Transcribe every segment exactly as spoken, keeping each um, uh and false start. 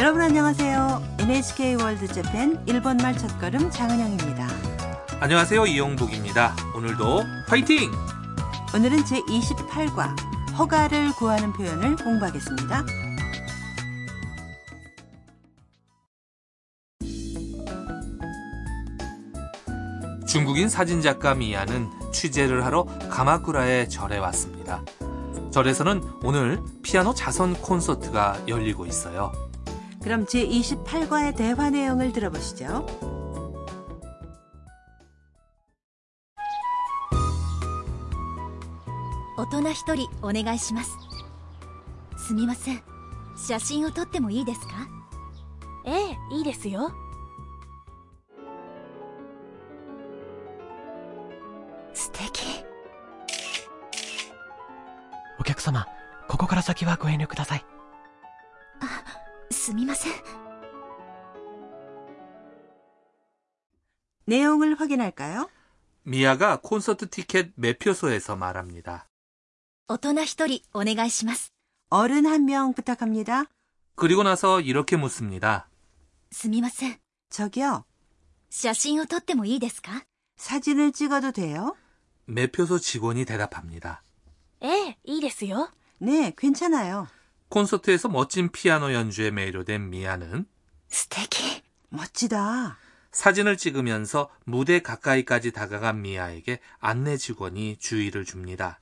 여러분 안녕하세요. 엔에이치케이 월드 재팬 일본말 첫걸음 장은영입니다. 안녕하세요. 이영복입니다. 오늘도 화이팅! 오늘은 제이십팔 과 허가를 구하는 표현을 공부하겠습니다. 중국인 사진작가 미야는 취재를 하러 가마쿠라의 절에 왔습니다. 절에서는 오늘 피아노 자선 콘서트가 열리고 있어요. 그럼 제이십팔 과의 대화 내용을 들어보시죠. 오토나 히토리 오네가이시마스. すみません. 사진을 撮ってもいいですか? 예, いいですよ. 스테키. お客様、ここから先はご遠慮ください. 아, すみません. 내용을 확인할까요? 미야가 콘서트 티켓 매표소에서 말합니다. 어토나 히토리 오네가이시마스. 어른 한 명 부탁합니다. 그리고 나서 이렇게 묻습니다. すみません. 저기요. 写真を撮ってもいいですか? 사진을 찍어도 돼요? 매표소 직원이 대답합니다. 예, いいですよ. 네, 괜찮아요. 콘서트에서 멋진 피아노 연주에 매료된 미야는 스테키, 멋지다. 사진을 찍으면서 무대 가까이까지 다가간 미야에게 안내 직원이 주의를 줍니다.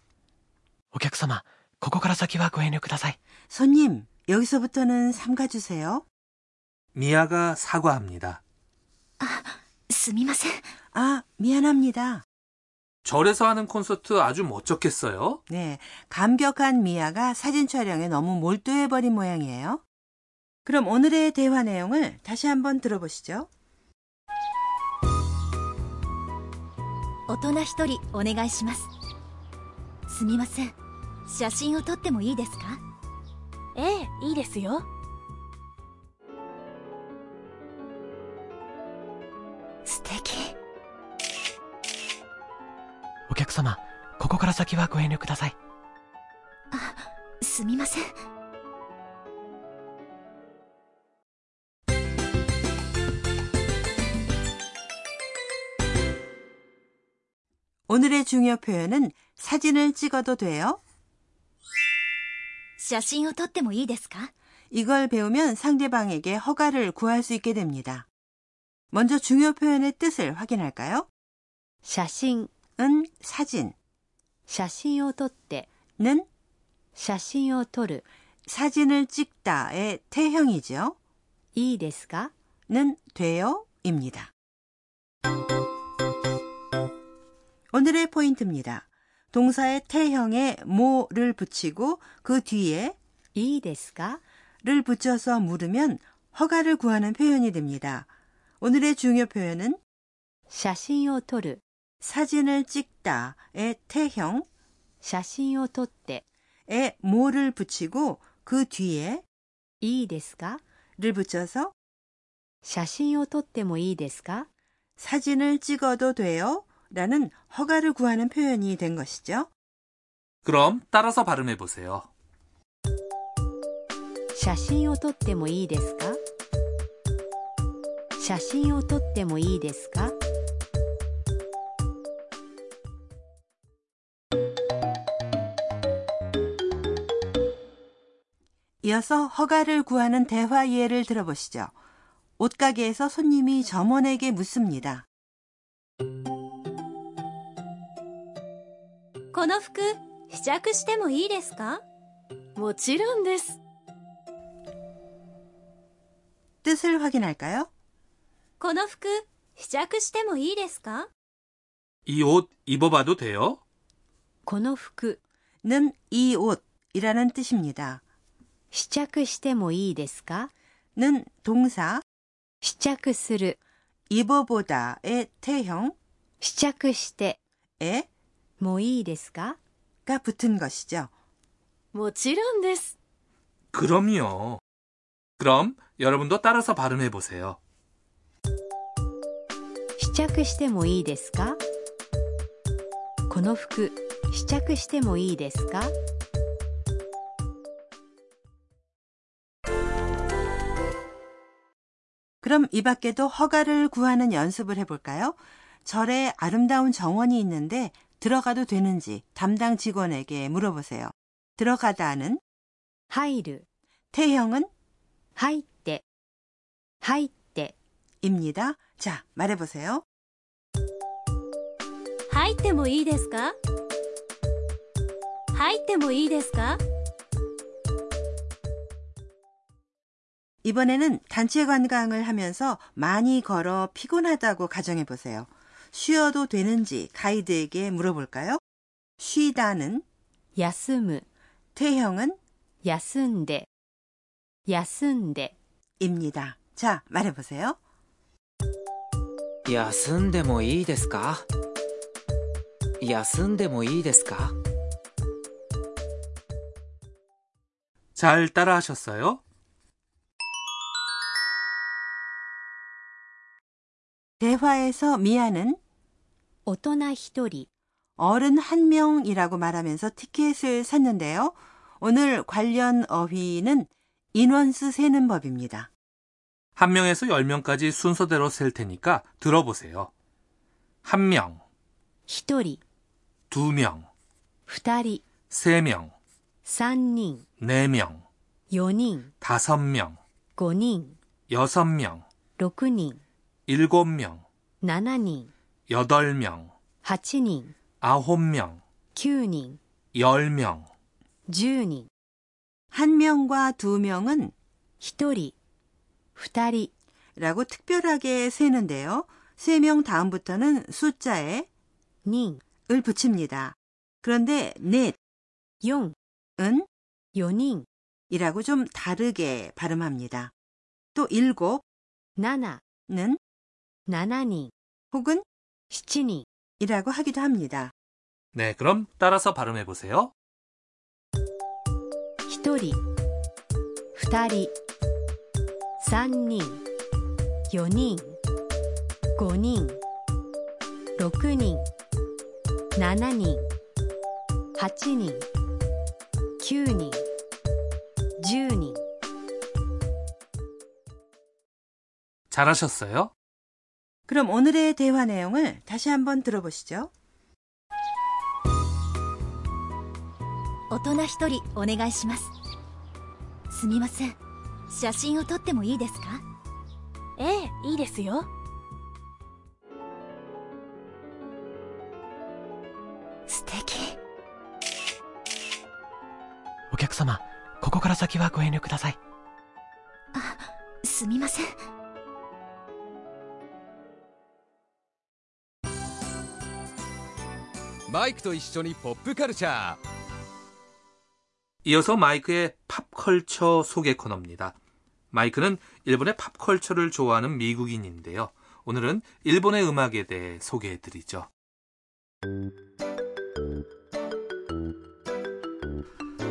お客様、ここから先はご遠慮ください. 손님, 여기서부터는 삼가 주세요. 미야가 사과합니다. 아, すみません. 아, 미안합니다. 절에서 하는 콘서트 아주 멋졌겠어요? 네, 감격한 미야가 사진 촬영에 너무 몰두해버린 모양이에요. 그럼 오늘의 대화 내용을 다시 한번 들어보시죠. 오토나 히토리 오네가이시마스. すみません、写真を撮ってもいいですか? ええ、いいですよ. 스테키. お客様、ここから先はご遠慮ください. 아, すみません. 오늘의 중요 표현은 사진을 찍어도 돼요? 写真を撮ってもいいですか? 이걸 배우면 상대방에게 허가를 구할 수 있게 됩니다. 먼저 중요 표현의 뜻을 확인할까요? 写真은 사진, 写真を撮って는 写真を撮る, 사진을 찍다의 태형이죠. いいですか는 돼요입니다. 오늘의 포인트입니다. 동사의 태형에 모를 붙이고 그 뒤에 いいですか를 붙여서 물으면 허가를 구하는 표현이 됩니다. 오늘의 중요 표현은 写真を撮る, 사진을 찍다의 태형 写真を撮って에 모를 붙이고 그 뒤에 いいですか를 붙여서 写真を撮ってもいいですか? 사진을 찍어도 돼요? 라는 허가를 구하는 표현이 된 것이죠. 그럼 따라서 발음해 보세요. 写真を撮ってもいいですか? 写真を撮ってもいいですか? 이어서 허가를 구하는 대화 예를 들어보시죠. 옷가게에서 손님이 점원에게 묻습니다. この服試着してもいいですか?もちろんです. 뜻을 확인할까요? この服試着してもいいですか? 이 옷 입어봐도 돼요? この服는 이 옷이라는 뜻입니다. 試着してもいいですか?는 동사 試着する 입어보다의 태형 試着して에 もういいですか?가 붙은 것이죠. もちろんです. 그럼요. 그럼 여러분도 따라서 발음해 보세요. 試着してもいいですか? この服試着してもいいですか? 그럼 이 밖에도 허가를 구하는 연습을 해볼까요? 절에 아름다운 정원이 있는데 들어가도 되는지 담당 직원에게 물어보세요. 들어가다는 하이르, 태형은 하이떼, 하이떼입니다. 자, 말해보세요. 하이떼もいいですか? 하이떼もいいですか? 이번에는 단체 관광을 하면서 많이 걸어 피곤하다고 가정해보세요. 쉬어도 되는지 가이드에게 물어볼까요? 쉬다는 야스무, 태형은 야스은데, 야스은데 입니다. 자, 말해보세요. 야스은데もいいですか? 야스은데もいいですか? 잘 따라하셨어요? 대화에서 미야는 오토나 히토리, 어른 한 명이라고 말하면서 티켓을 샀는데요. 오늘 관련 어휘는 인원수 세는 법입니다. 한 명에서 열 명까지 순서대로 셀 테니까 들어보세요. 한 명, 히토리, 두 명, 후다리, 세 명, 산닝, 네 명, 요닝, 다섯 명, 고닝, 여섯 명, 로크닝, 일곱 명, 나나닝, 여덟 명, 하치닝, 아홉 명, 규닝, 열 명, 주닝. 한 명과 두 명은 히토리, 후다리라고 특별하게 세는데요. 세 명 다음부터는 숫자에 닝을 붙입니다. 그런데 넷, 용, 은, 요닝이라고 좀 다르게 발음합니다. 또 일곱, 나나는 나나닝 혹은 시치닝이라고 하기도 합니다. 네, 그럼 따라서 발음해 보세요. 히토리, 후다리, 산닝, 요닝, 고닝, 로크닝, 나나닝, 하치닝, 규닝, 주닝. 잘하셨어요? 그럼 오늘의 대화 내용을 다시 한번 들어보시죠. 大人ひとりお願いします。すみません。写真を撮ってもいいですか？ええ、いいですよ。 素敵。お客様、ここから先はご遠慮ください。あ、すみません。 マイクと一緒にポップカルチャー。 이어서 마이크의 팝컬처 소개 코너입니다. 마이크는 일본의 팝컬처를 좋아하는 미국인인데요. 오늘은 일본의 음악에 대해 소개해드리죠.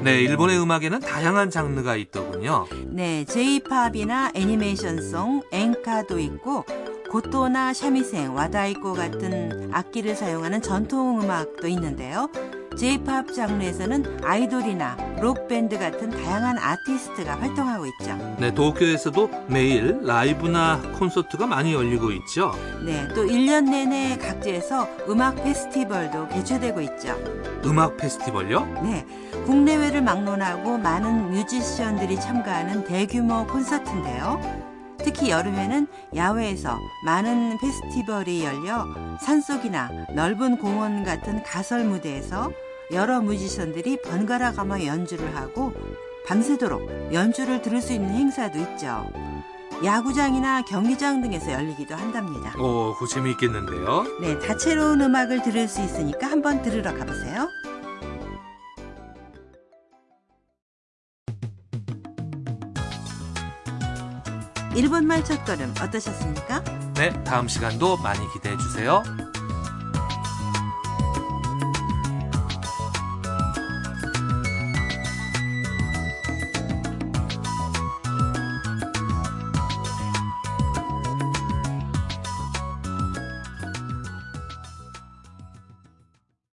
네, 일본의 음악에는 다양한 장르가 있더군요. 네, J-팝이나 애니메이션송, 엔카도 있고 고또나 샤미센, 와다이코 같은 악기를 사용하는 전통음악도 있는데요. J-팝 장르에서는 아이돌이나 록밴드 같은 다양한 아티스트가 활동하고 있죠. 네, 도쿄에서도 매일 라이브나 콘서트가 많이 열리고 있죠. 네, 또 일 년 내내 각지에서 음악 페스티벌도 개최되고 있죠. 음악 페스티벌요? 네, 국내외를 막론하고 많은 뮤지션들이 참가하는 대규모 콘서트인데요. 특히 여름에는 야외에서 많은 페스티벌이 열려 산속이나 넓은 공원 같은 가설 무대에서 여러 뮤지션들이 번갈아 가며 연주를 하고 밤새도록 연주를 들을 수 있는 행사도 있죠. 야구장이나 경기장 등에서 열리기도 한답니다. 오, 그거 재미있겠는데요? 네, 다채로운 음악을 들을 수 있으니까 한번 들으러 가보세요. 일본말 첫걸음 어떠셨습니까? 네, 다음 시간도 많이 기대해 주세요.